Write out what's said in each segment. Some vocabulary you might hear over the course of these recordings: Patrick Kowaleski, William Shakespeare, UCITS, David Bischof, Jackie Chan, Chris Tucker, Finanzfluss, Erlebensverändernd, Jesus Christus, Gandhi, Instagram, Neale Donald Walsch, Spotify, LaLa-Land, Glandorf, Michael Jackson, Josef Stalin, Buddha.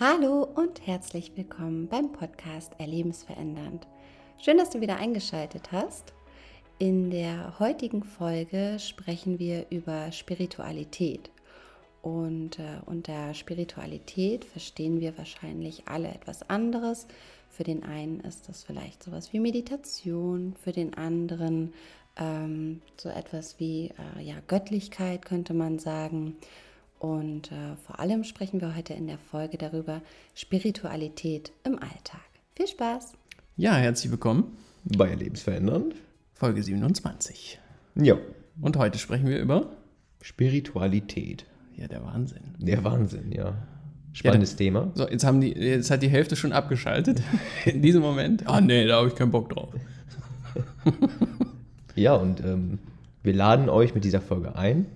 Hallo und herzlich willkommen beim Podcast Erlebensverändernd. Schön, dass du wieder eingeschaltet hast. In der heutigen Folge sprechen wir über Spiritualität. Und unter Spiritualität verstehen wir wahrscheinlich alle etwas anderes. Für den einen ist das vielleicht sowas wie Meditation, für den anderen so etwas wie Göttlichkeit, könnte man sagen. Und vor allem sprechen wir heute in der Folge darüber, Spiritualität im Alltag. Viel Spaß! Ja, herzlich willkommen bei Erlebensverändernd, Folge 27. Ja. Und heute sprechen wir über Spiritualität. Ja, der Wahnsinn. Der Wahnsinn, ja. Spannendes Thema. So, jetzt hat die Hälfte schon abgeschaltet in diesem Moment. Ah, nee, da habe ich keinen Bock drauf. Ja, und wir laden euch mit dieser Folge ein,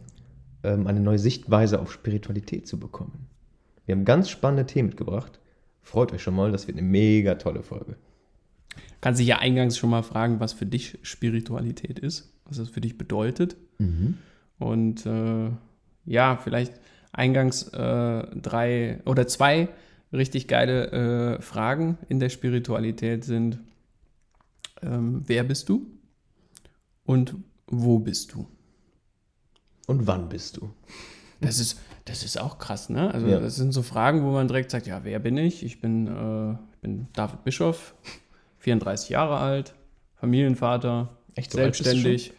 eine neue Sichtweise auf Spiritualität zu bekommen. Wir haben ganz spannende Themen mitgebracht. Freut euch schon mal, das wird eine mega tolle Folge. Kannst dich ja eingangs schon mal fragen, was für dich Spiritualität ist, was das für dich bedeutet. Mhm. Und vielleicht eingangs zwei richtig geile Fragen in der Spiritualität sind: Wer bist du und wo bist du? Und wann bist du? Das ist auch krass, ne? Also Das sind so Fragen, wo man direkt sagt, ja, wer bin ich? Ich bin David Bischof, 34 Jahre alt, Familienvater, echt, selbstständig.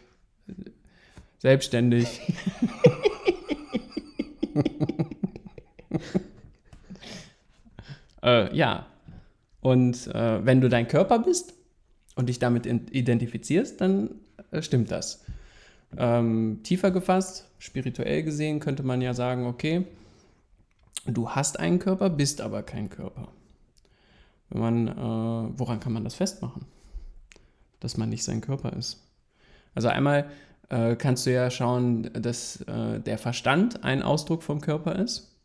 Und wenn du dein Körper bist und dich damit identifizierst, dann stimmt das. Tiefer gefasst, spirituell gesehen könnte man ja sagen, okay, du hast einen Körper, bist aber kein Körper. Woran kann man das festmachen? Dass man nicht sein Körper ist. Also einmal kannst du ja schauen, dass der Verstand ein Ausdruck vom Körper ist.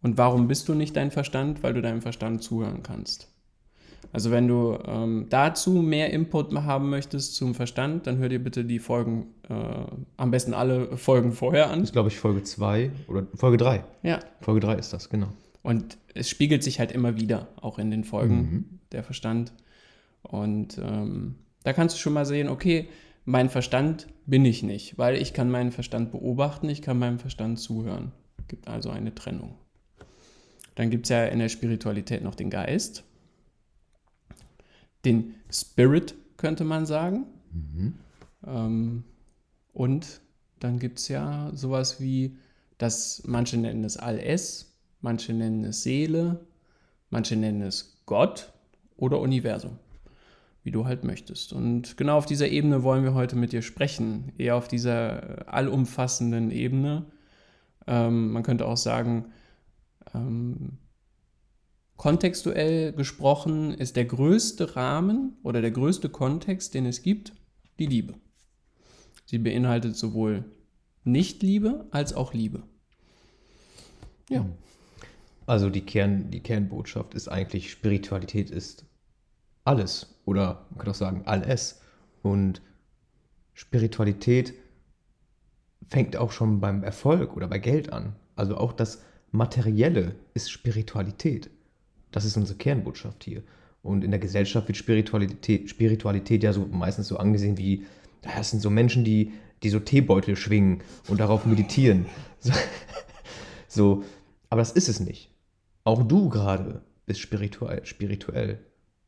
Und warum bist du nicht dein Verstand? Weil du deinem Verstand zuhören kannst. Also wenn du dazu mehr Input haben möchtest zum Verstand, dann hör dir bitte die Folgen, am besten alle Folgen vorher an. Das ist, glaube ich, Folge 2 oder Folge 3. Ja. Folge 3 ist das, genau. Und es spiegelt sich halt immer wieder, auch in den Folgen, der Verstand. Und da kannst du schon mal sehen, okay, mein Verstand bin ich nicht, weil ich kann meinen Verstand beobachten, ich kann meinem Verstand zuhören. Gibt also eine Trennung. Dann gibt es ja in der Spiritualität noch den Geist. Den Spirit, könnte man sagen. Mhm. Und dann gibt es ja sowas wie, dass manche nennen es All-Es, manche nennen es Seele, manche nennen es Gott oder Universum, wie du halt möchtest. Und genau auf dieser Ebene wollen wir heute mit dir sprechen, eher auf dieser allumfassenden Ebene. Man könnte auch sagen, kontextuell gesprochen ist der größte Rahmen oder der größte Kontext, den es gibt, die Liebe. Sie beinhaltet sowohl Nicht-Liebe als auch Liebe. Ja. Also die Kernbotschaft ist eigentlich, Spiritualität ist alles. Oder man kann auch sagen, All-Es. Und Spiritualität fängt auch schon beim Erfolg oder bei Geld an. Also auch das Materielle ist Spiritualität. Das ist unsere Kernbotschaft hier. Und in der Gesellschaft wird Spiritualität ja so meistens so angesehen wie, das sind so Menschen, die so Teebeutel schwingen und darauf meditieren. So. Aber das ist es nicht. Auch du gerade bist spirituell.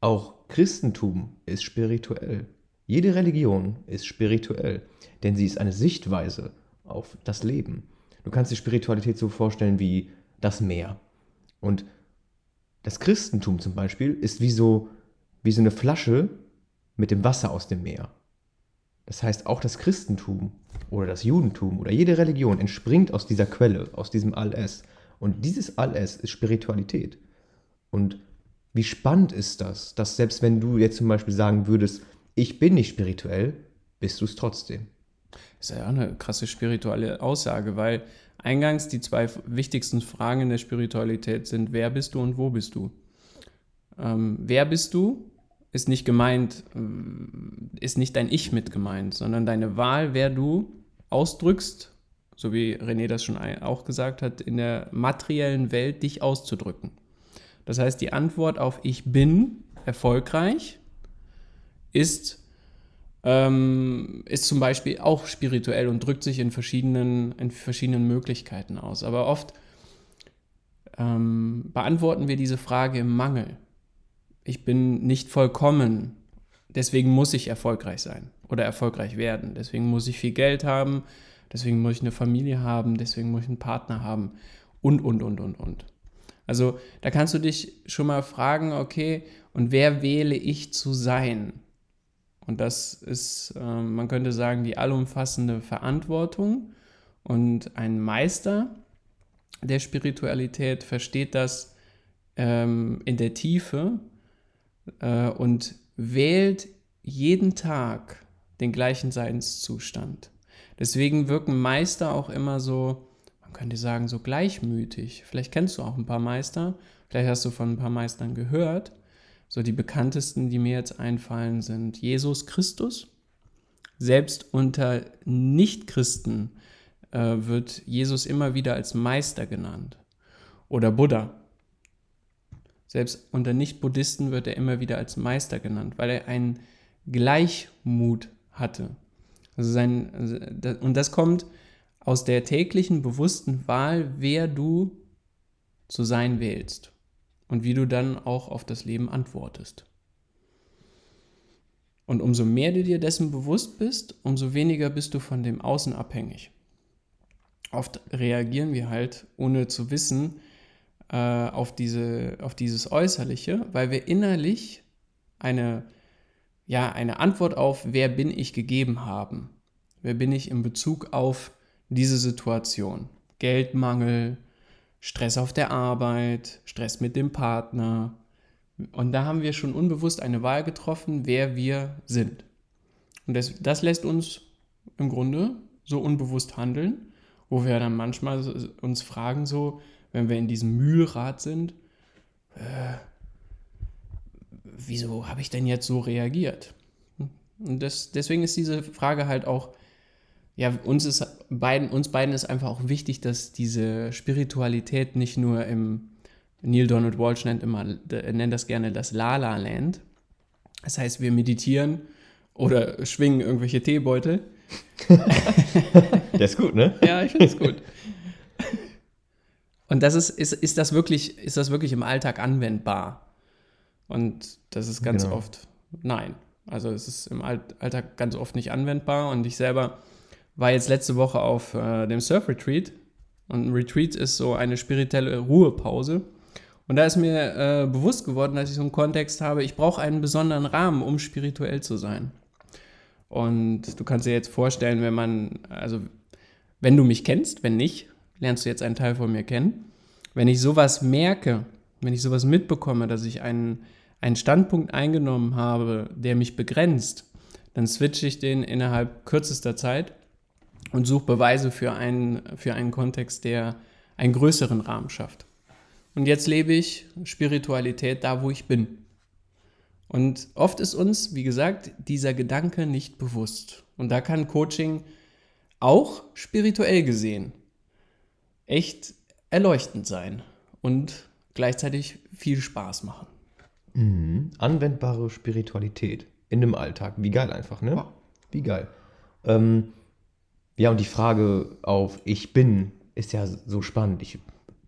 Auch Christentum ist spirituell. Jede Religion ist spirituell, denn sie ist eine Sichtweise auf das Leben. Du kannst dir Spiritualität so vorstellen wie das Meer. Und das Christentum zum Beispiel ist wie so eine Flasche mit dem Wasser aus dem Meer. Das heißt, auch das Christentum oder das Judentum oder jede Religion entspringt aus dieser Quelle, aus diesem All-Es. Und dieses All-Es ist Spiritualität. Und wie spannend ist das, dass selbst wenn du jetzt zum Beispiel sagen würdest, ich bin nicht spirituell, bist du es trotzdem. Das ist ja auch eine krasse spirituelle Aussage, weil eingangs die zwei wichtigsten Fragen in der Spiritualität sind, wer bist du und wo bist du? Wer bist du ist nicht gemeint, ist nicht dein Ich mit gemeint, sondern deine Wahl, wer du ausdrückst, so wie René das schon auch gesagt hat, in der materiellen Welt dich auszudrücken. Das heißt, die Antwort auf ich bin erfolgreich ist zum Beispiel auch spirituell und drückt sich in verschiedenen Möglichkeiten aus. Aber oft beantworten wir diese Frage im Mangel. Ich bin nicht vollkommen, deswegen muss ich erfolgreich sein oder erfolgreich werden. Deswegen muss ich viel Geld haben, deswegen muss ich eine Familie haben, deswegen muss ich einen Partner haben und. Also da kannst du dich schon mal fragen, okay, und wer wähle ich zu sein? Und das ist, man könnte sagen, die allumfassende Verantwortung. Und ein Meister der Spiritualität versteht das in der Tiefe und wählt jeden Tag den gleichen Seinszustand. Deswegen wirken Meister auch immer so, man könnte sagen, so gleichmütig. Vielleicht kennst du auch ein paar Meister, vielleicht hast du von ein paar Meistern gehört. So die bekanntesten, die mir jetzt einfallen, sind Jesus Christus. Selbst unter Nichtchristen wird Jesus immer wieder als Meister genannt. Oder Buddha. Selbst unter Nicht-Buddhisten wird er immer wieder als Meister genannt, weil er einen Gleichmut hatte. Und das kommt aus der täglichen, bewussten Wahl, wer du zu sein wählst. Und wie du dann auch auf das Leben antwortest. Und umso mehr du dir dessen bewusst bist, umso weniger bist du von dem Außen abhängig. Oft reagieren wir halt, ohne zu wissen, auf dieses Äußerliche, weil wir innerlich eine Antwort auf, wer bin ich gegeben haben. Wer bin ich in Bezug auf diese Situation? Geldmangel, Stress auf der Arbeit, Stress mit dem Partner. Und da haben wir schon unbewusst eine Wahl getroffen, wer wir sind. Und das lässt uns im Grunde so unbewusst handeln, wo wir dann manchmal uns fragen, so, wenn wir in diesem Mühlrad sind, wieso habe ich denn jetzt so reagiert? Und deswegen ist diese Frage halt auch, ja, uns beiden ist einfach auch wichtig, dass diese Spiritualität nicht nur Neale Donald Walsch nennt das gerne das LaLa-Land. Das heißt, wir meditieren oder schwingen irgendwelche Teebeutel. Der ist gut, ne? Ja, ich finde es gut. Und das ist das wirklich im Alltag anwendbar? Und das ist ganz oft nein. Also es ist im Alltag ganz oft nicht anwendbar und ich selber war jetzt letzte Woche auf dem Surf-Retreat und ein Retreat ist so eine spirituelle Ruhepause und da ist mir bewusst geworden, dass ich so einen Kontext habe, ich brauche einen besonderen Rahmen, um spirituell zu sein. Und du kannst dir jetzt vorstellen, wenn du mich kennst, wenn nicht, lernst du jetzt einen Teil von mir kennen, wenn ich sowas merke, wenn ich sowas mitbekomme, dass ich einen Standpunkt eingenommen habe, der mich begrenzt, dann switche ich den innerhalb kürzester Zeit und suche Beweise für einen Kontext, der einen größeren Rahmen schafft. Und jetzt lebe ich Spiritualität da, wo ich bin. Und oft ist uns, wie gesagt, dieser Gedanke nicht bewusst. Und da kann Coaching auch spirituell gesehen echt erleuchtend sein und gleichzeitig viel Spaß machen. Mhm. Anwendbare Spiritualität in dem Alltag. Wie geil einfach, ne? Wow. Wie geil. Ja, und die Frage auf Ich bin ist ja so spannend. Ich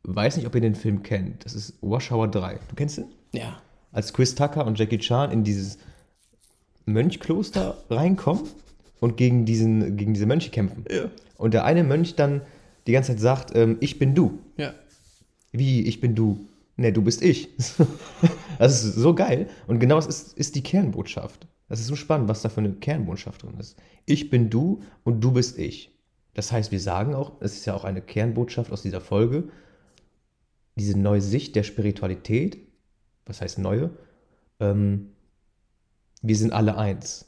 weiß nicht, ob ihr den Film kennt. Das ist Warschauer 3. Du kennst den? Ja. Als Chris Tucker und Jackie Chan in dieses Mönchkloster reinkommen und gegen diese Mönche kämpfen. Ja. Und der eine Mönch dann die ganze Zeit sagt, ich bin du. Ja. Wie, ich bin du? Ne, du bist ich. Das ist so geil. Und genau das ist die Kernbotschaft. Das ist so spannend, was da für eine Kernbotschaft drin ist. Ich bin du und du bist ich. Das heißt, wir sagen auch, das ist ja auch eine Kernbotschaft aus dieser Folge, diese neue Sicht der Spiritualität, was heißt neue, wir sind alle eins.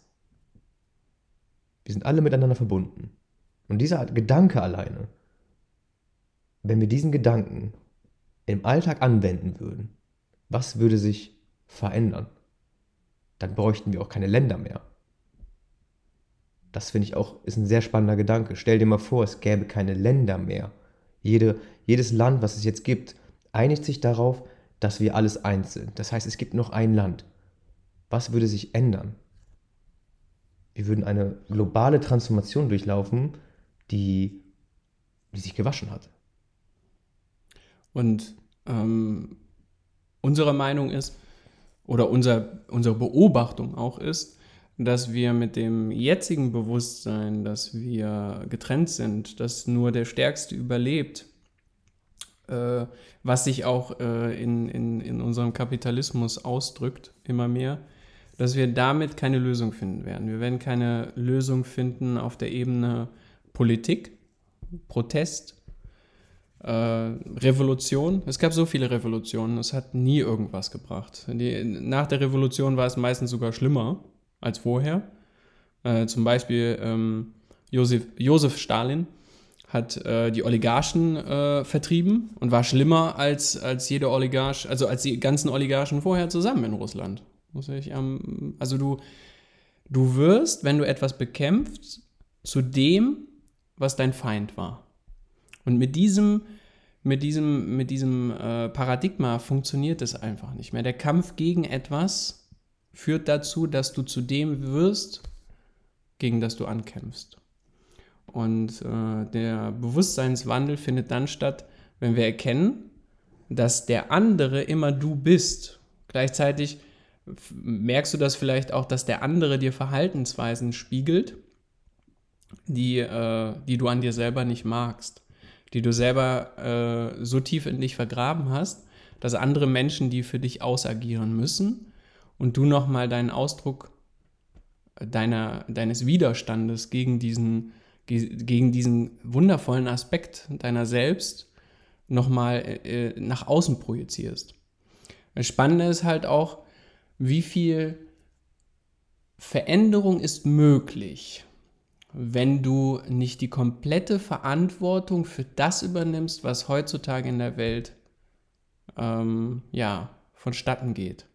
Wir sind alle miteinander verbunden. Und dieser Gedanke alleine, wenn wir diesen Gedanken im Alltag anwenden würden, was würde sich verändern? Dann bräuchten wir auch keine Länder mehr. Das finde ich auch, ist ein sehr spannender Gedanke. Stell dir mal vor, es gäbe keine Länder mehr. Jedes Land, was es jetzt gibt, einigt sich darauf, dass wir alles eins sind. Das heißt, es gibt noch ein Land. Was würde sich ändern? Wir würden eine globale Transformation durchlaufen, die sich gewaschen hat. Und unsere Meinung ist, oder unsere Beobachtung auch ist, dass wir mit dem jetzigen Bewusstsein, dass wir getrennt sind, dass nur der Stärkste überlebt, was sich auch in unserem Kapitalismus ausdrückt, immer mehr, dass wir damit keine Lösung finden werden. Wir werden keine Lösung finden auf der Ebene Politik, Protest, Revolution. Es gab so viele Revolutionen, es hat nie irgendwas gebracht. Nach der Revolution war es meistens sogar schlimmer als vorher. Zum Beispiel Josef Stalin hat die Oligarchen vertrieben und war schlimmer als jeder Oligarch, also als die ganzen Oligarchen vorher zusammen in Russland. Also du wirst, wenn du etwas bekämpfst, zu dem, was dein Feind war. Und mit diesem Paradigma funktioniert es einfach nicht mehr. Der Kampf gegen etwas führt dazu, dass du zu dem wirst, gegen das du ankämpfst. Und der Bewusstseinswandel findet dann statt, wenn wir erkennen, dass der andere immer du bist. Gleichzeitig merkst du das vielleicht auch, dass der andere dir Verhaltensweisen spiegelt, die du an dir selber nicht magst, die du selber so tief in dich vergraben hast, dass andere Menschen die für dich ausagieren müssen und du nochmal deinen Ausdruck deines Widerstandes gegen diesen wundervollen Aspekt deiner selbst nochmal nach außen projizierst. Das Spannende ist halt auch, wie viel Veränderung ist möglich, wenn du nicht die komplette Verantwortung für das übernimmst, was heutzutage in der Welt vonstatten geht.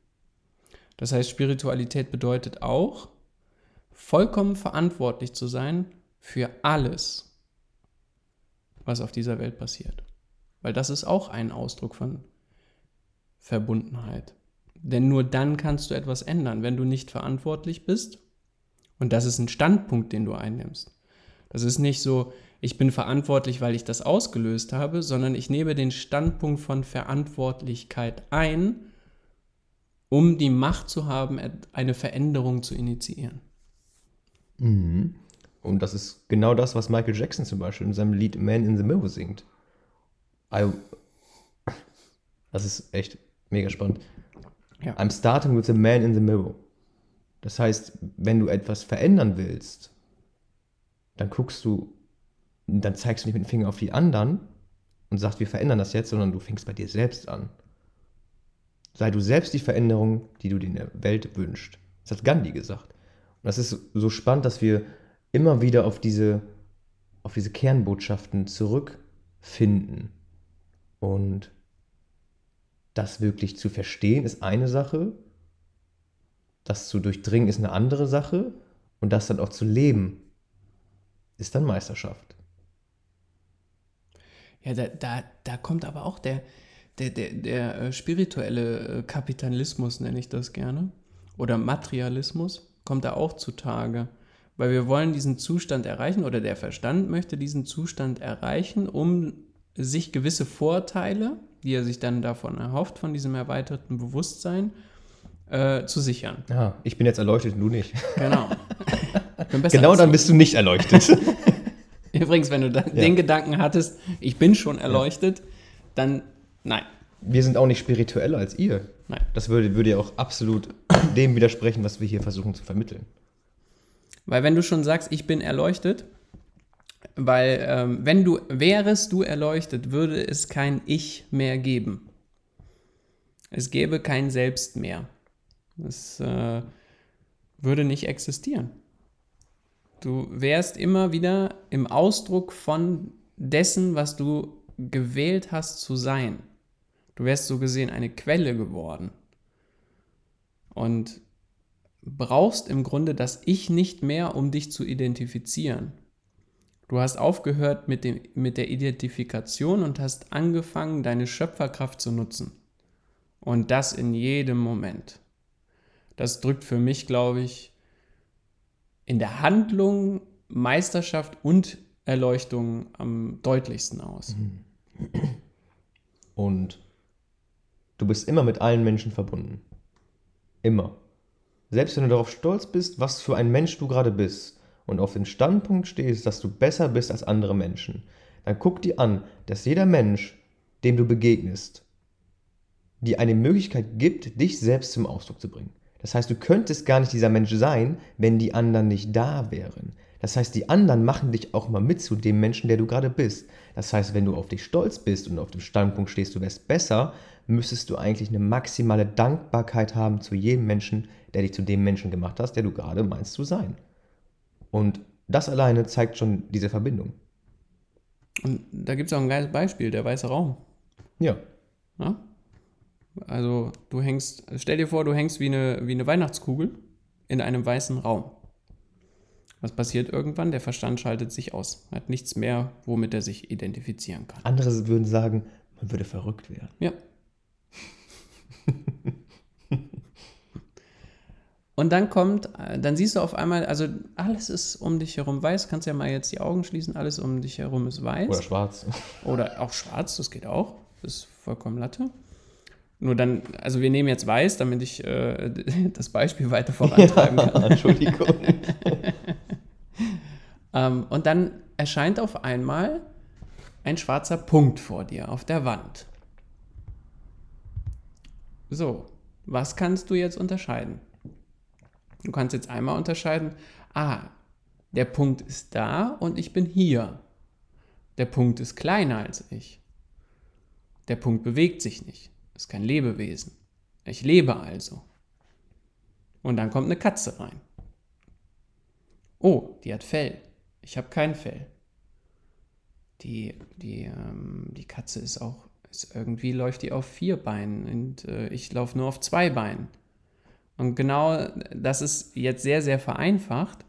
Das heißt, Spiritualität bedeutet auch, vollkommen verantwortlich zu sein für alles, was auf dieser Welt passiert. Weil das ist auch ein Ausdruck von Verbundenheit. Denn nur dann kannst du etwas ändern, wenn du nicht verantwortlich bist. Und das ist ein Standpunkt, den du einnimmst. Das ist nicht so, ich bin verantwortlich, weil ich das ausgelöst habe, sondern ich nehme den Standpunkt von Verantwortlichkeit ein, um die Macht zu haben, eine Veränderung zu initiieren. Mhm. Und das ist genau das, was Michael Jackson zum Beispiel in seinem Lied Man in the Mirror singt. Das ist echt mega spannend. Ja. I'm starting with the man in the mirror. Das heißt, wenn du etwas verändern willst, dann zeigst du nicht mit dem Finger auf die anderen und sagst, wir verändern das jetzt, sondern du fängst bei dir selbst an. Sei du selbst die Veränderung, die du dir in der Welt wünschst. Das hat Gandhi gesagt. Und das ist so spannend, dass wir immer wieder auf diese Kernbotschaften zurückfinden. Und das wirklich zu verstehen ist eine Sache, das zu durchdringen ist eine andere Sache und das dann auch zu leben ist dann Meisterschaft. Ja, da kommt aber auch der spirituelle Kapitalismus, nenne ich das gerne, oder Materialismus, kommt da auch zutage. Weil wir wollen diesen Zustand erreichen, oder der Verstand möchte diesen Zustand erreichen, um sich gewisse Vorteile, die er sich dann davon erhofft, von diesem erweiterten Bewusstsein, zu sichern. Ja, ich bin jetzt erleuchtet und du nicht. Genau. Genau, dann bist du nicht erleuchtet. Übrigens, wenn du den Gedanken hattest, ich bin schon erleuchtet, dann nein. Wir sind auch nicht spiritueller als ihr. Nein. Das würde ja auch absolut dem widersprechen, was wir hier versuchen zu vermitteln. Weil wenn du schon sagst, ich bin erleuchtet, weil wärest du erleuchtet, würde es kein Ich mehr geben. Es gäbe kein Selbst mehr. Es würde nicht existieren. Du wärst immer wieder im Ausdruck von dessen, was du gewählt hast zu sein. Du wärst so gesehen eine Quelle geworden. Und brauchst im Grunde das Ich nicht mehr, um dich zu identifizieren. Du hast aufgehört mit der Identifikation und hast angefangen, deine Schöpferkraft zu nutzen. Und das in jedem Moment. Das drückt für mich, glaube ich, in der Handlung Meisterschaft und Erleuchtung am deutlichsten aus. Und du bist immer mit allen Menschen verbunden. Immer. Selbst wenn du darauf stolz bist, was für ein Mensch du gerade bist und auf den Standpunkt stehst, dass du besser bist als andere Menschen, dann guck dir an, dass jeder Mensch, dem du begegnest, dir eine Möglichkeit gibt, dich selbst zum Ausdruck zu bringen. Das heißt, du könntest gar nicht dieser Mensch sein, wenn die anderen nicht da wären. Das heißt, die anderen machen dich auch mal mit zu dem Menschen, der du gerade bist. Das heißt, wenn du auf dich stolz bist und auf dem Standpunkt stehst, du wärst besser, müsstest du eigentlich eine maximale Dankbarkeit haben zu jedem Menschen, der dich zu dem Menschen gemacht hast, der du gerade meinst zu sein. Und das alleine zeigt schon diese Verbindung. Und da gibt es auch ein geiles Beispiel, der weiße Raum. Ja. Ja? Also stell dir vor, du hängst wie eine Weihnachtskugel in einem weißen Raum. Was passiert irgendwann? Der Verstand schaltet sich aus. Hat nichts mehr, womit er sich identifizieren kann. Andere würden sagen, man würde verrückt werden. Ja. Und dann siehst du auf einmal, also alles ist um dich herum weiß. Kannst ja mal jetzt die Augen schließen. Alles um dich herum ist weiß. Oder schwarz. Oder auch schwarz, das geht auch. Das ist vollkommen Latte. Nur dann, also wir nehmen jetzt weiß, damit ich das Beispiel weiter vorantreiben kann. Entschuldigung. Und dann erscheint auf einmal ein schwarzer Punkt vor dir auf der Wand. So, was kannst du jetzt unterscheiden? Du kannst jetzt einmal unterscheiden, der Punkt ist da und ich bin hier. Der Punkt ist kleiner als ich. Der Punkt bewegt sich nicht. Ist kein Lebewesen. Ich lebe also. Und dann kommt eine Katze rein. Oh, die hat Fell. Ich habe kein Fell. Die Katze ist auch, irgendwie läuft die auf 4 Beinen und ich laufe nur auf 2 Beinen. Und genau das ist jetzt sehr, sehr vereinfacht.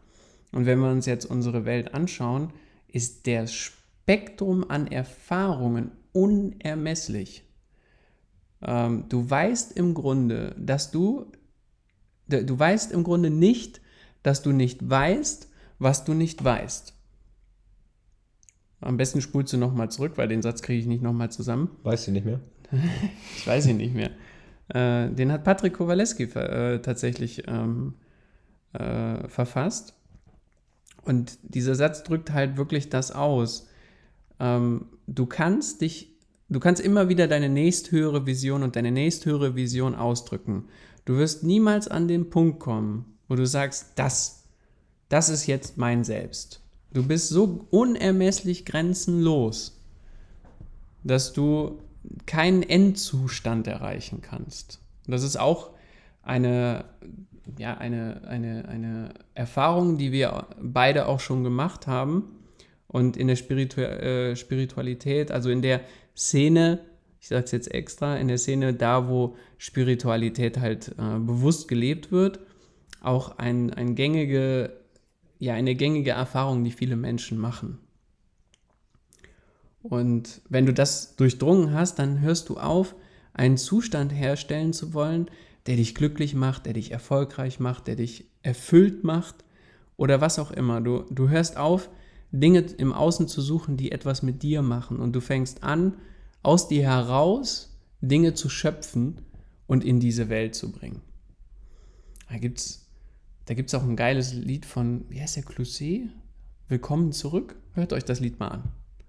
Und wenn wir uns jetzt unsere Welt anschauen, ist das Spektrum an Erfahrungen unermesslich. Du weißt im Grunde nicht, dass du nicht weißt, was du nicht weißt. Am besten spulst du nochmal zurück, weil den Satz kriege ich nicht nochmal zusammen. Weißt du nicht mehr? Ich weiß ihn nicht mehr. Den hat Patrick Kowaleski tatsächlich verfasst. Und dieser Satz drückt halt wirklich das aus. Du kannst immer wieder deine nächsthöhere Vision und deine nächsthöhere Vision ausdrücken. Du wirst niemals an den Punkt kommen, wo du sagst, das ist jetzt mein Selbst. Du bist so unermesslich grenzenlos, dass du keinen Endzustand erreichen kannst. Und das ist auch eine Erfahrung, die wir beide auch schon gemacht haben. Und in der Spiritualität, also in der Szene, ich sage es jetzt extra, in der Szene da, wo Spiritualität halt bewusst gelebt wird, auch eine gängige Erfahrung, die viele Menschen machen. Und wenn du das durchdrungen hast, dann hörst du auf, einen Zustand herstellen zu wollen, der dich glücklich macht, der dich erfolgreich macht, der dich erfüllt macht oder was auch immer. Du hörst auf, Dinge im Außen zu suchen, die etwas mit dir machen. Und du fängst an, aus dir heraus Dinge zu schöpfen und in diese Welt zu bringen. Da gibt's auch ein geiles Lied von, wie heißt der, Clousset? Willkommen zurück. Hört euch das Lied mal an.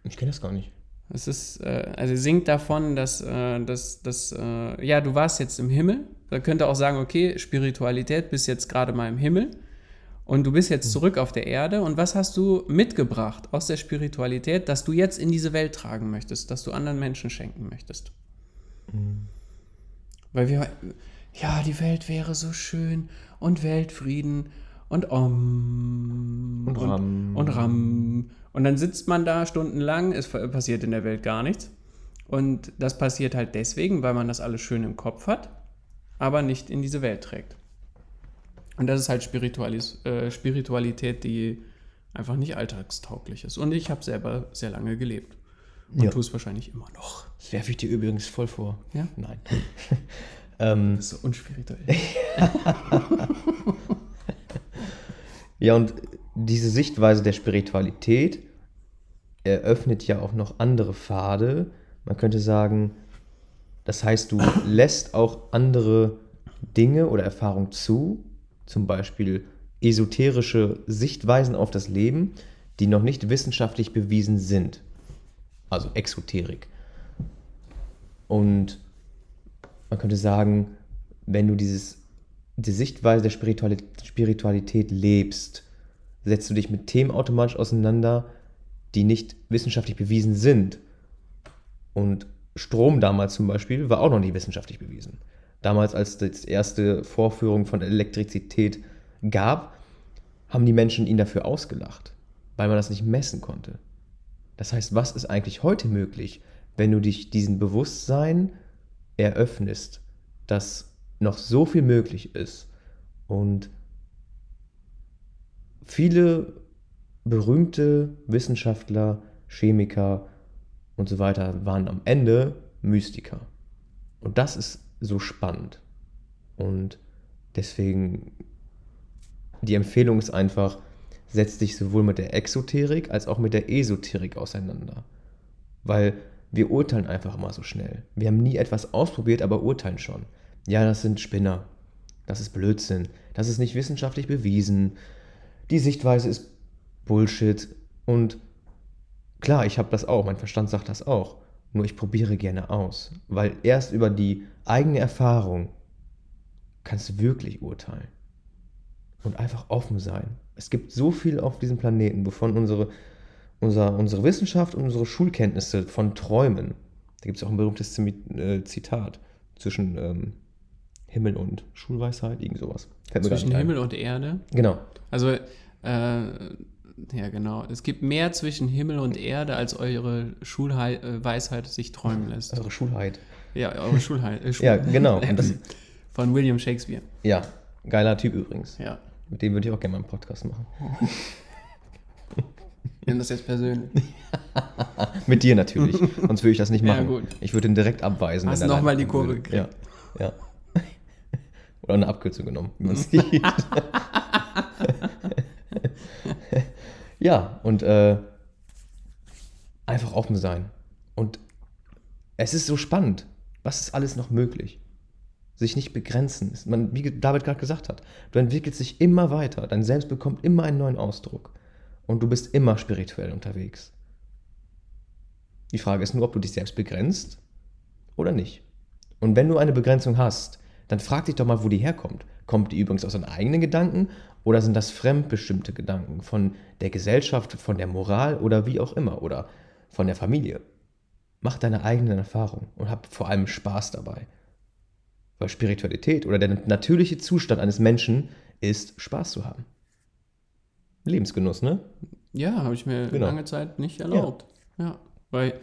Ich kenne das gar nicht. Es ist, also singt davon, dass du warst jetzt im Himmel. Da könnte auch sagen, okay, Spiritualität, bist jetzt gerade mal im Himmel. Und du bist jetzt zurück auf der Erde und was hast du mitgebracht aus der Spiritualität, dass du jetzt in diese Welt tragen möchtest, dass du anderen Menschen schenken möchtest? Mhm. Weil die Welt wäre so schön und Weltfrieden und Om und Ram. Und Ram. Und dann sitzt man da stundenlang, es passiert in der Welt gar nichts. Und das passiert halt deswegen, weil man das alles schön im Kopf hat, aber nicht in diese Welt trägt. Und das ist halt Spiritualität, die einfach nicht alltagstauglich ist. Und ich habe selber sehr lange gelebt. und ja, tust es wahrscheinlich immer noch. Das werfe ich dir übrigens voll vor. Ja? Nein. Das ist so unspirituell. Ja, und diese Sichtweise der Spiritualität eröffnet ja auch noch andere Pfade. Man könnte sagen, das heißt, du lässt auch andere Dinge oder Erfahrungen zu, zum Beispiel esoterische Sichtweisen auf das Leben, die noch nicht wissenschaftlich bewiesen sind. Also Exoterik. Und man könnte sagen, wenn du die Sichtweise der Spiritualität lebst, setzt du dich mit Themen automatisch auseinander, die nicht wissenschaftlich bewiesen sind. Und Strom damals zum Beispiel war auch noch nicht wissenschaftlich bewiesen. Damals, als es die erste Vorführung von Elektrizität gab, haben die Menschen ihn dafür ausgelacht, weil man das nicht messen konnte. Das heißt, was ist eigentlich heute möglich, wenn du dich diesem Bewusstsein eröffnest, dass noch so viel möglich ist? Und viele berühmte Wissenschaftler, Chemiker und so weiter waren am Ende Mystiker. Und das ist so spannend. Und deswegen die Empfehlung ist einfach, setz dich sowohl mit der Exoterik als auch mit der Esoterik auseinander. Weil wir urteilen einfach immer so schnell. Wir haben nie etwas ausprobiert, aber urteilen schon. Ja, das sind Spinner. Das ist Blödsinn. Das ist nicht wissenschaftlich bewiesen. Die Sichtweise ist Bullshit. Und klar, ich habe das auch. Mein Verstand sagt das auch. Nur ich probiere gerne aus. Weil erst über die eigene Erfahrung kannst du wirklich urteilen. Und einfach offen sein. Es gibt so viel auf diesem Planeten, wovon unsere Wissenschaft und unsere Schulkenntnisse von träumen. Da gibt es auch ein berühmtes Zitat zwischen Himmel und Schulweisheit, irgend sowas. Zwischen Himmel und Erde? Genau. Also, ja genau. Es gibt mehr zwischen Himmel und Erde, als eure Schulweisheit sich träumen lässt. Eure Schulheit. Ja, eure Schulheit. Ja, genau. Von William Shakespeare. Ja, geiler Typ übrigens. Ja. Mit dem würde ich auch gerne mal einen Podcast machen. Nimm das jetzt persönlich. Mit dir natürlich, sonst würde ich das nicht machen. Ja, gut. Ich würde ihn direkt abweisen. Hast du nochmal die Kurve gekriegt? Ja. Oder eine Abkürzung genommen, wie man sieht. Ja, und einfach offen sein. Und es ist so spannend. Was ist alles noch möglich? Sich nicht begrenzen. Wie David gerade gesagt hat, du entwickelst dich immer weiter. Dein Selbst bekommt immer einen neuen Ausdruck. Und du bist immer spirituell unterwegs. Die Frage ist nur, ob du dich selbst begrenzt oder nicht. Und wenn du eine Begrenzung hast, dann frag dich doch mal, wo die herkommt. Kommt die übrigens aus deinen eigenen Gedanken oder sind das fremdbestimmte Gedanken von der Gesellschaft, von der Moral oder wie auch immer oder von der Familie? Mach deine eigenen Erfahrungen und hab vor allem Spaß dabei. Weil Spiritualität oder der natürliche Zustand eines Menschen ist, Spaß zu haben. Lebensgenuss, ne? Ja, habe ich mir lange Zeit nicht erlaubt. Ja, weil,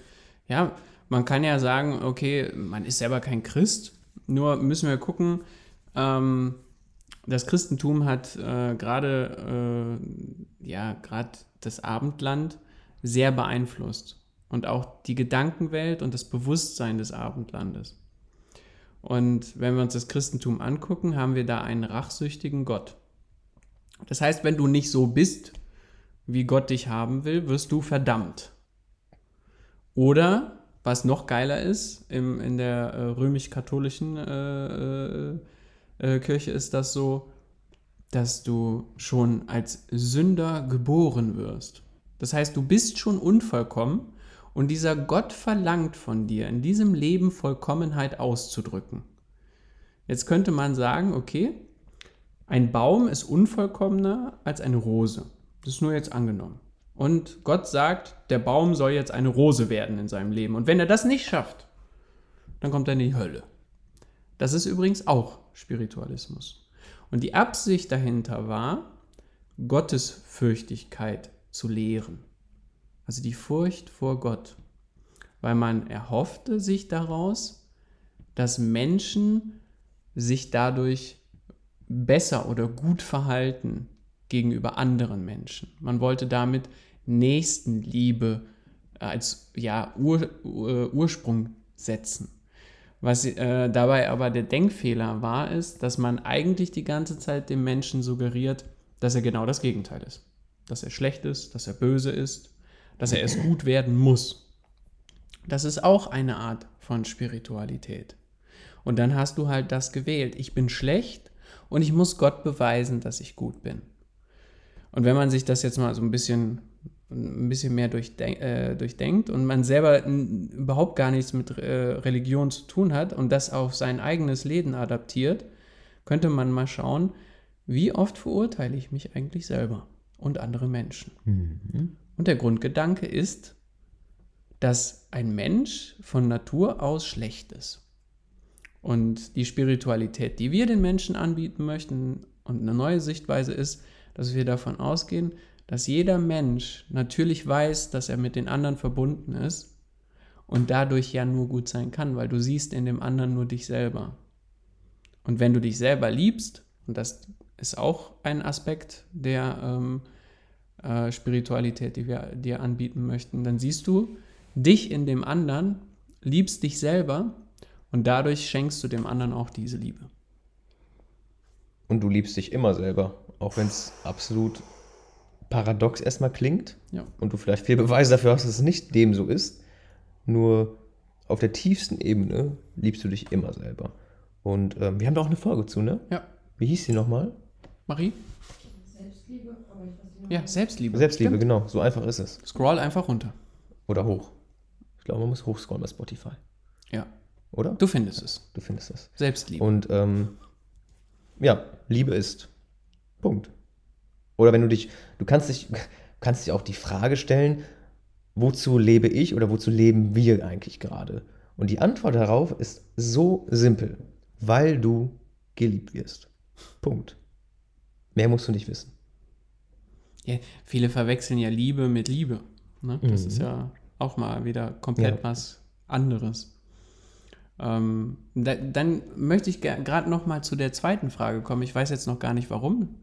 ja, man kann ja sagen, okay, man ist selber kein Christ, nur müssen wir gucken, das Christentum hat gerade das Abendland sehr beeinflusst und auch die Gedankenwelt und das Bewusstsein des Abendlandes. Und wenn wir uns das Christentum angucken, haben wir da einen rachsüchtigen Gott. Das heißt, wenn du nicht so bist, wie Gott dich haben will, wirst du verdammt. Oder, was noch geiler ist, in der römisch-katholischen Kirche ist das so, dass du schon als Sünder geboren wirst. Das heißt, du bist schon unvollkommen und dieser Gott verlangt von dir, in diesem Leben Vollkommenheit auszudrücken. Jetzt könnte man sagen, okay, ein Baum ist unvollkommener als eine Rose. Das ist nur jetzt angenommen. Und Gott sagt, der Baum soll jetzt eine Rose werden in seinem Leben. Und wenn er das nicht schafft, dann kommt er in die Hölle. Das ist übrigens auch Spiritualismus. Und die Absicht dahinter war, Gottesfürchtigkeit zu lehren. Also die Furcht vor Gott. Weil man erhoffte sich daraus, dass Menschen sich dadurch besser oder gut verhalten gegenüber anderen Menschen. Man wollte damit Nächstenliebe als ja, Ursprung setzen. Was dabei aber der Denkfehler war, ist, dass man eigentlich die ganze Zeit dem Menschen suggeriert, dass er genau das Gegenteil ist. Dass er schlecht ist, dass er böse ist, dass er erst gut werden muss. Das ist auch eine Art von Spiritualität. Und dann hast du halt das gewählt. Ich bin schlecht und ich muss Gott beweisen, dass ich gut bin. Und wenn man sich das jetzt mal so ein bisschen mehr durchdenkt und man selber überhaupt gar nichts mit Religion zu tun hat und das auf sein eigenes Leben adaptiert, könnte man mal schauen, wie oft verurteile ich mich eigentlich selber und andere Menschen. Mhm. Und der Grundgedanke ist, dass ein Mensch von Natur aus schlecht ist. Und die Spiritualität, die wir den Menschen anbieten möchten und eine neue Sichtweise ist, dass wir davon ausgehen, dass jeder Mensch natürlich weiß, dass er mit den anderen verbunden ist und dadurch ja nur gut sein kann, weil du siehst in dem anderen nur dich selber. Und wenn du dich selber liebst, und das ist auch ein Aspekt der Spiritualität, die wir dir anbieten möchten, dann siehst du dich in dem anderen, liebst dich selber und dadurch schenkst du dem anderen auch diese Liebe. Und du liebst dich immer selber, auch wenn es absolut paradox erstmal klingt, ja, und du vielleicht viel Beweis dafür hast, dass es nicht dem so ist, nur auf der tiefsten Ebene liebst du dich immer selber. Und wir haben da auch eine Folge zu, ne? Ja. Wie hieß die nochmal? Marie? Selbstliebe, aber ich weiß nicht mehr. Ja, Selbstliebe. Selbstliebe, stimmt. Genau, so einfach ist es. Scroll einfach runter. Oder hoch. Ich glaube, man muss hochscrollen bei Spotify. Ja. Oder? Du findest es. Du findest es. Selbstliebe. Und ja, Liebe ist Punkt. Oder wenn du kannst dich auch die Frage stellen, wozu lebe ich oder wozu leben wir eigentlich gerade? Und die Antwort darauf ist so simpel, weil du geliebt wirst. Punkt. Mehr musst du nicht wissen. Ja, viele verwechseln ja Liebe mit Liebe. Ne? Das ist ja auch mal wieder komplett was anderes. Dann möchte ich gerade noch mal zu der zweiten Frage kommen. Ich weiß jetzt noch gar nicht, warum.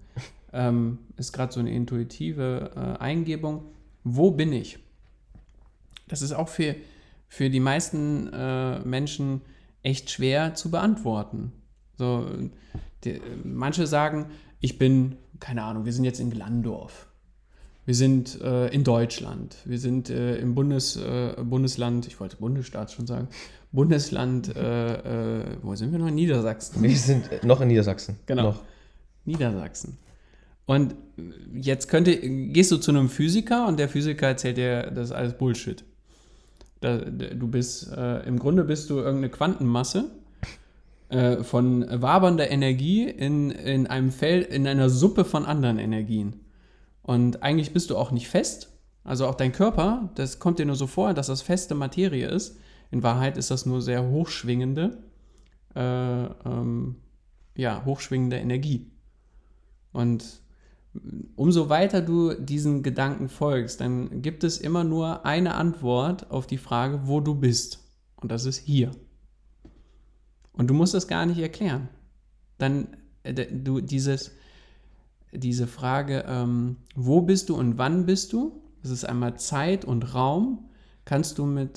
Ist gerade so eine intuitive Eingebung. Wo bin ich? Das ist auch für die meisten Menschen echt schwer zu beantworten. So, manche sagen, ich bin, keine Ahnung, wir sind jetzt in Glandorf. Wir sind in Deutschland. Wir sind im Bundesland, ich wollte Bundesstaat schon sagen, Bundesland, wo sind wir noch? In Niedersachsen. Wir sind noch in Niedersachsen. Genau. Noch. Niedersachsen. Und jetzt gehst du zu einem Physiker und der Physiker erzählt dir, das ist alles Bullshit. Du bist, im Grunde bist du irgendeine Quantenmasse von wabernder Energie in einem Feld, in einer Suppe von anderen Energien. Und eigentlich bist du auch nicht fest. Also auch dein Körper, das kommt dir nur so vor, dass das feste Materie ist. In Wahrheit ist das nur sehr hochschwingende Energie. Und umso weiter du diesen Gedanken folgst, dann gibt es immer nur eine Antwort auf die Frage, wo du bist. Und das ist hier. Und du musst das gar nicht erklären. Dann diese Frage, wo bist du und wann bist du? Das ist einmal Zeit und Raum.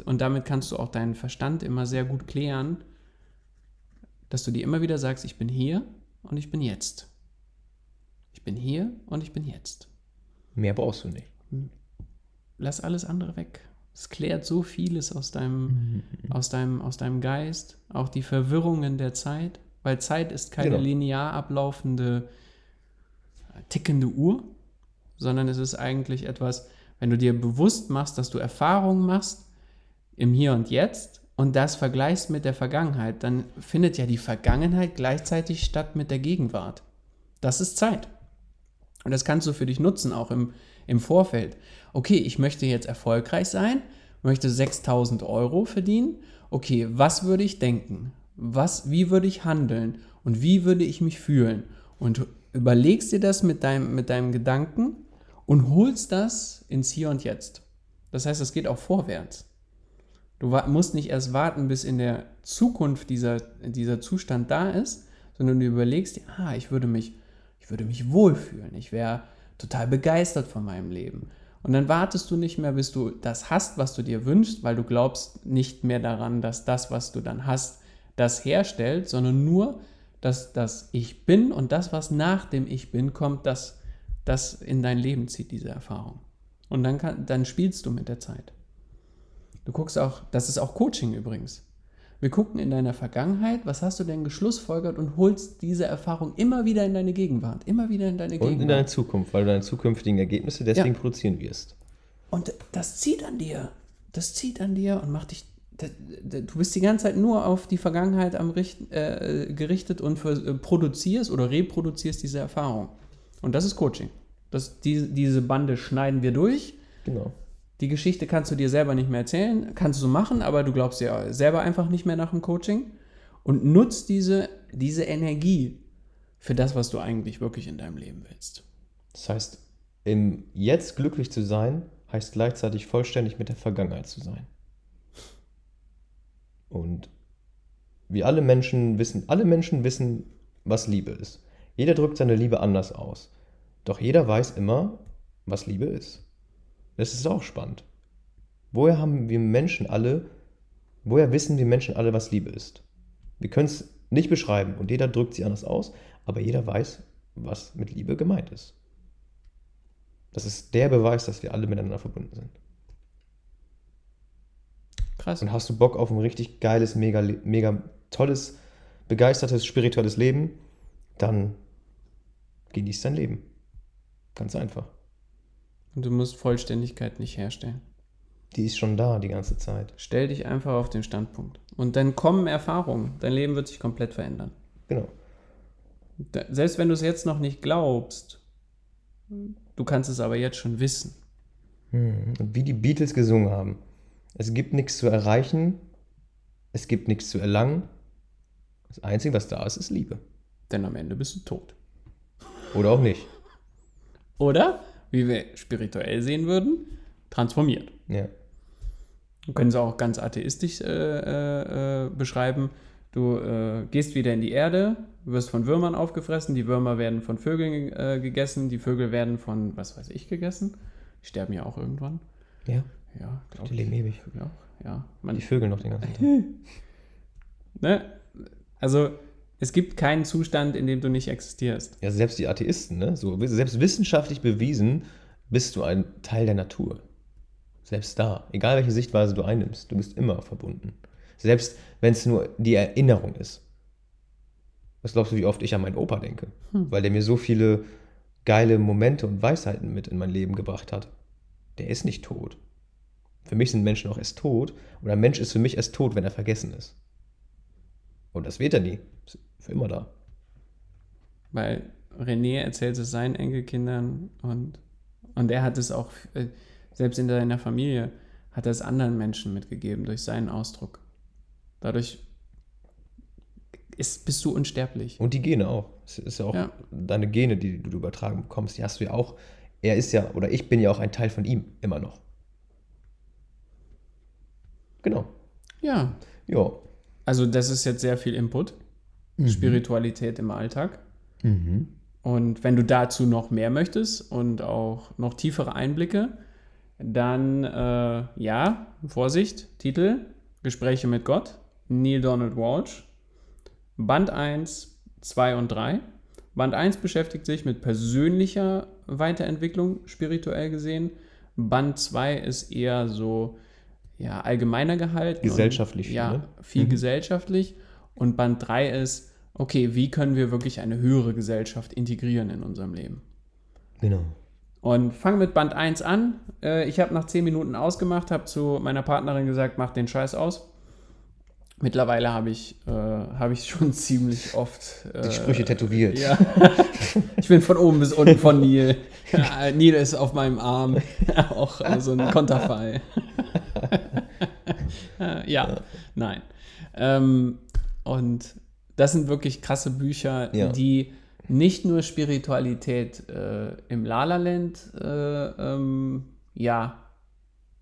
Und damit kannst du auch deinen Verstand immer sehr gut klären, dass du dir immer wieder sagst, ich bin hier und ich bin jetzt. Ich bin hier und ich bin jetzt. Mehr brauchst du nicht. Lass alles andere weg. Es klärt so vieles aus deinem Geist, auch die Verwirrungen der Zeit, weil Zeit ist keine linear ablaufende, tickende Uhr, sondern es ist eigentlich etwas, wenn du dir bewusst machst, dass du Erfahrungen machst im Hier und Jetzt und das vergleichst mit der Vergangenheit, dann findet ja die Vergangenheit gleichzeitig statt mit der Gegenwart. Das ist Zeit. Und das kannst du für dich nutzen, auch im Vorfeld. Okay, ich möchte jetzt erfolgreich sein, möchte 6.000 Euro verdienen. Okay, was würde ich denken? Wie würde ich handeln? Und wie würde ich mich fühlen? Und überlegst dir das mit deinem Gedanken und holst das ins Hier und Jetzt. Das heißt, es geht auch vorwärts. Du musst nicht erst warten, bis in der Zukunft dieser Zustand da ist, sondern du überlegst dir, ich würde mich wohlfühlen, ich wäre total begeistert von meinem Leben. Und dann wartest du nicht mehr, bis du das hast, was du dir wünschst, weil du glaubst nicht mehr daran, dass das, was du dann hast, das herstellt, sondern nur, dass das Ich Bin und das, was nach dem Ich Bin kommt, das in dein Leben zieht, diese Erfahrung. Und dann spielst du mit der Zeit. Du guckst auch, das ist auch Coaching übrigens. Wir gucken in deiner Vergangenheit, was hast du denn geschlussfolgert und holst diese Erfahrung immer wieder in deine Gegenwart, Und in deine Zukunft, weil du deine zukünftigen Ergebnisse deswegen produzieren wirst. Und das zieht an dir. Das zieht an dir und macht dich, du bist die ganze Zeit nur auf die Vergangenheit gerichtet und produzierst oder reproduzierst diese Erfahrung. Und das ist Coaching. Diese Bande schneiden wir durch. Genau. Die Geschichte kannst du dir selber nicht mehr erzählen, kannst du machen, aber du glaubst ja selber einfach nicht mehr nach dem Coaching und nutzt diese Energie für das, was du eigentlich wirklich in deinem Leben willst. Das heißt, im Jetzt glücklich zu sein, heißt gleichzeitig vollständig mit der Vergangenheit zu sein. Und alle Menschen wissen, was Liebe ist. Jeder drückt seine Liebe anders aus. Doch jeder weiß immer, was Liebe ist. Das ist auch spannend. Woher wissen wir Menschen alle, was Liebe ist? Wir können es nicht beschreiben und jeder drückt sie anders aus, aber jeder weiß, was mit Liebe gemeint ist. Das ist der Beweis, dass wir alle miteinander verbunden sind. Krass. Und hast du Bock auf ein richtig geiles, mega, mega tolles, begeistertes, spirituelles Leben, dann genieß dein Leben. Ganz einfach. Und du musst Vollständigkeit nicht herstellen. Die ist schon da die ganze Zeit. Stell dich einfach auf den Standpunkt. Und dann kommen Erfahrungen. Dein Leben wird sich komplett verändern. Genau. Selbst wenn du es jetzt noch nicht glaubst, du kannst es aber jetzt schon wissen. Und wie die Beatles gesungen haben. Es gibt nichts zu erreichen. Es gibt nichts zu erlangen. Das Einzige, was da ist, ist Liebe. Denn am Ende bist du tot. Oder auch nicht. Oder? Wie wir spirituell sehen würden, transformiert. Ja. Wir können es auch ganz atheistisch beschreiben. Du gehst wieder in die Erde, wirst von Würmern aufgefressen, die Würmer werden von Vögeln gegessen, die Vögel werden von, was weiß ich, gegessen. Die sterben ja auch irgendwann. Ja, glaube ich. Die leben ewig. Vögel auch. Ja. Die Vögel noch den ganzen Tag. Ne? Also, es gibt keinen Zustand, in dem du nicht existierst. Ja, selbst die Atheisten, ne? So, selbst wissenschaftlich bewiesen, bist du ein Teil der Natur. Selbst da, egal welche Sichtweise du einnimmst, du bist immer verbunden. Selbst wenn es nur die Erinnerung ist. Was glaubst du, wie oft ich an meinen Opa denke? Weil der mir so viele geile Momente und Weisheiten mit in mein Leben gebracht hat. Der ist nicht tot. Für mich sind Menschen auch erst tot. Oder ein Mensch ist für mich erst tot, wenn er vergessen ist. Und das wird er nie. Ist für immer da. Weil René erzählt es seinen Enkelkindern und er hat es auch, selbst in seiner Familie, hat er es anderen Menschen mitgegeben durch seinen Ausdruck. Dadurch bist du unsterblich. Und die Gene auch. Es ist ja auch deine Gene, die du übertragen bekommst, die hast du ja auch. Er ist ja, oder ich bin ja auch ein Teil von ihm, immer noch. Genau. Ja. Ja. Also das ist jetzt sehr viel Input, Spiritualität im Alltag. Und wenn du dazu noch mehr möchtest und auch noch tiefere Einblicke, dann, Vorsicht, Titel, Gespräche mit Gott, Neale Donald Walsch, Band 1, 2 und 3. Band 1 beschäftigt sich mit persönlicher Weiterentwicklung, spirituell gesehen. Band 2 ist eher so... ja, allgemeiner gehalten. Gesellschaftlich. Und, viel gesellschaftlich. Und Band 3 ist, okay, wie können wir wirklich eine höhere Gesellschaft integrieren in unserem Leben? Genau. Und fang mit Band 1 an. Ich habe nach 10 Minuten ausgemacht, habe zu meiner Partnerin gesagt, mach den Scheiß aus. Mittlerweile habe ich schon ziemlich oft... die Sprüche tätowiert. Ja. Ich bin von oben bis unten von Neale. Neale ist auf meinem Arm. Auch so ein Konterfei. Nein. Und das sind wirklich krasse Bücher, die nicht nur Spiritualität im LaLa-Land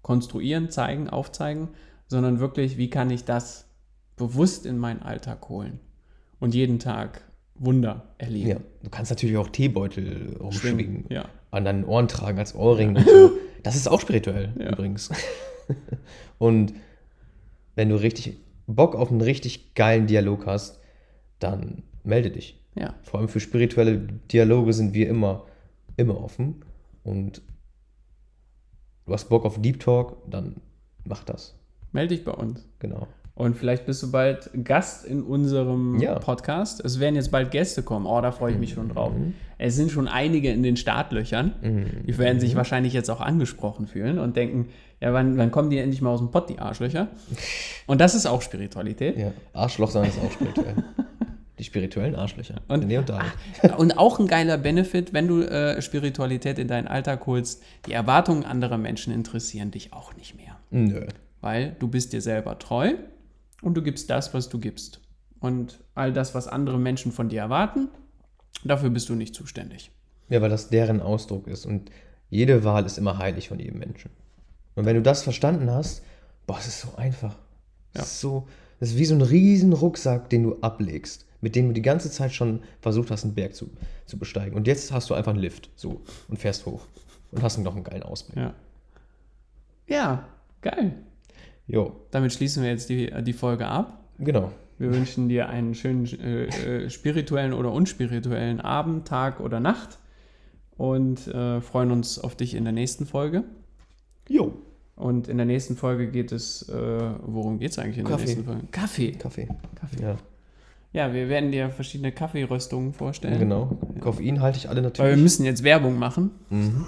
konstruieren, zeigen, aufzeigen, sondern wirklich, wie kann ich das bewusst in meinen Alltag holen und jeden Tag Wunder erleben. Ja, du kannst natürlich auch Teebeutel rumschwingen, an deinen Ohren tragen als Ohrring und so. Das ist auch spirituell, übrigens. Und wenn du richtig Bock auf einen richtig geilen Dialog hast, dann melde dich. Ja. Vor allem für spirituelle Dialoge sind wir immer offen. Und du hast Bock auf Deep Talk, dann mach das. Melde dich bei uns. Genau. Und vielleicht bist du bald Gast in unserem Podcast. Es werden jetzt bald Gäste kommen. Oh, da freue ich mich schon drauf. Es sind schon einige in den Startlöchern. Die werden sich wahrscheinlich jetzt auch angesprochen fühlen und denken, ja, wann kommen die endlich mal aus dem Pott, die Arschlöcher? Und das ist auch Spiritualität. Ja. Arschloch sein ist auch spirituell. Die spirituellen Arschlöcher. Und auch ein geiler Benefit, wenn du Spiritualität in deinen Alltag holst, die Erwartungen anderer Menschen interessieren dich auch nicht mehr. Nö. Weil du bist dir selber treu. Und du gibst das, was du gibst. Und all das, was andere Menschen von dir erwarten, dafür bist du nicht zuständig. Ja, weil das deren Ausdruck ist. Und jede Wahl ist immer heilig von jedem Menschen. Und wenn du das verstanden hast, boah, es ist so einfach. Ja. Es ist wie so ein riesen Rucksack, den du ablegst, mit dem du die ganze Zeit schon versucht hast, einen Berg zu besteigen. Und jetzt hast du einfach einen Lift so und fährst hoch und hast noch einen geilen Ausblick. Ja, geil. Jo. Damit schließen wir jetzt die Folge ab. Genau. Wir wünschen dir einen schönen spirituellen oder unspirituellen Abend, Tag oder Nacht und freuen uns auf dich in der nächsten Folge. Jo. Und in der nächsten Folge geht es, worum geht es eigentlich in der nächsten Folge? Kaffee. Ja, wir werden dir verschiedene Kaffeeröstungen vorstellen. Genau. Koffein halte ich alle natürlich. Weil wir müssen jetzt Werbung machen. Mhm.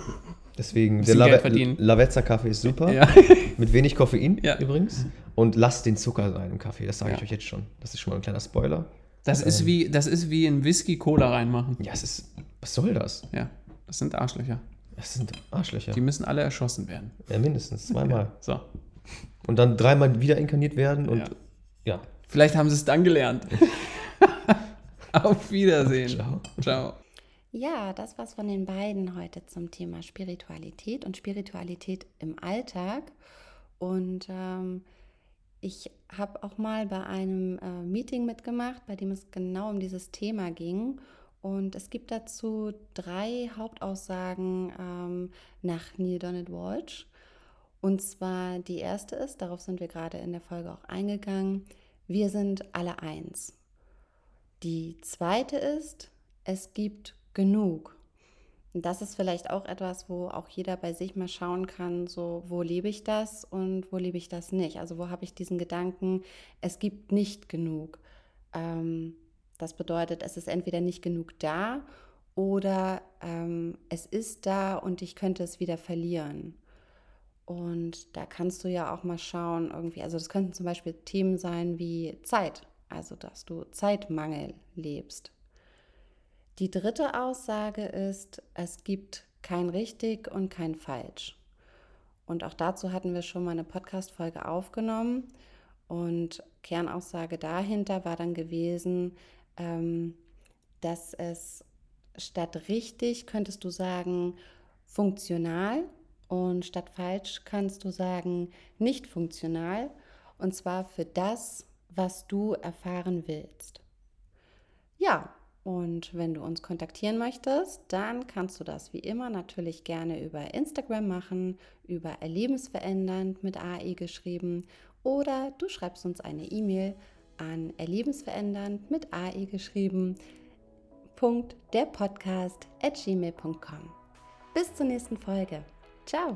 Deswegen, der Lavazza-Kaffee ist super. Ja. Mit wenig Koffein übrigens. Und lasst den Zucker sein im Kaffee, das sage ich euch jetzt schon. Das ist schon mal ein kleiner Spoiler. Das ist wie in Whisky Cola reinmachen. Ja, was soll das? Ja, das sind Arschlöcher. Die müssen alle erschossen werden. Ja, mindestens zweimal. So. Und dann dreimal wieder inkarniert werden und ja. Vielleicht haben sie es dann gelernt. Auf Wiedersehen. Ciao. Ja, das war's von den beiden heute zum Thema Spiritualität und Spiritualität im Alltag. Und ich habe auch mal bei einem Meeting mitgemacht, bei dem es genau um dieses Thema ging. Und es gibt dazu 3 Hauptaussagen nach Neale Donald Walsch. Und zwar die erste ist, darauf sind wir gerade in der Folge auch eingegangen, wir sind alle eins. Die zweite ist, es gibt genug. Und das ist vielleicht auch etwas, wo auch jeder bei sich mal schauen kann, so wo lebe ich das und wo lebe ich das nicht. Also wo habe ich diesen Gedanken, es gibt nicht genug. Das bedeutet, es ist entweder nicht genug da oder es ist da und ich könnte es wieder verlieren. Und da kannst du ja auch mal schauen, irgendwie, also das könnten zum Beispiel Themen sein wie Zeit, also dass du Zeitmangel lebst. Die dritte Aussage ist, es gibt kein richtig und kein falsch. Und auch dazu hatten wir schon mal eine Podcast-Folge aufgenommen. Und Kernaussage dahinter war dann gewesen, dass es statt richtig könntest du sagen funktional und statt falsch kannst du sagen nicht funktional. Und zwar für das, was du erfahren willst. Ja. Und wenn du uns kontaktieren möchtest, dann kannst du das wie immer natürlich gerne über Instagram machen, über Erlebensverändernd mit AE geschrieben oder du schreibst uns eine E-Mail an Erlebensverändernd mit AE geschrieben .derpodcast@gmail.com. Bis zur nächsten Folge. Ciao!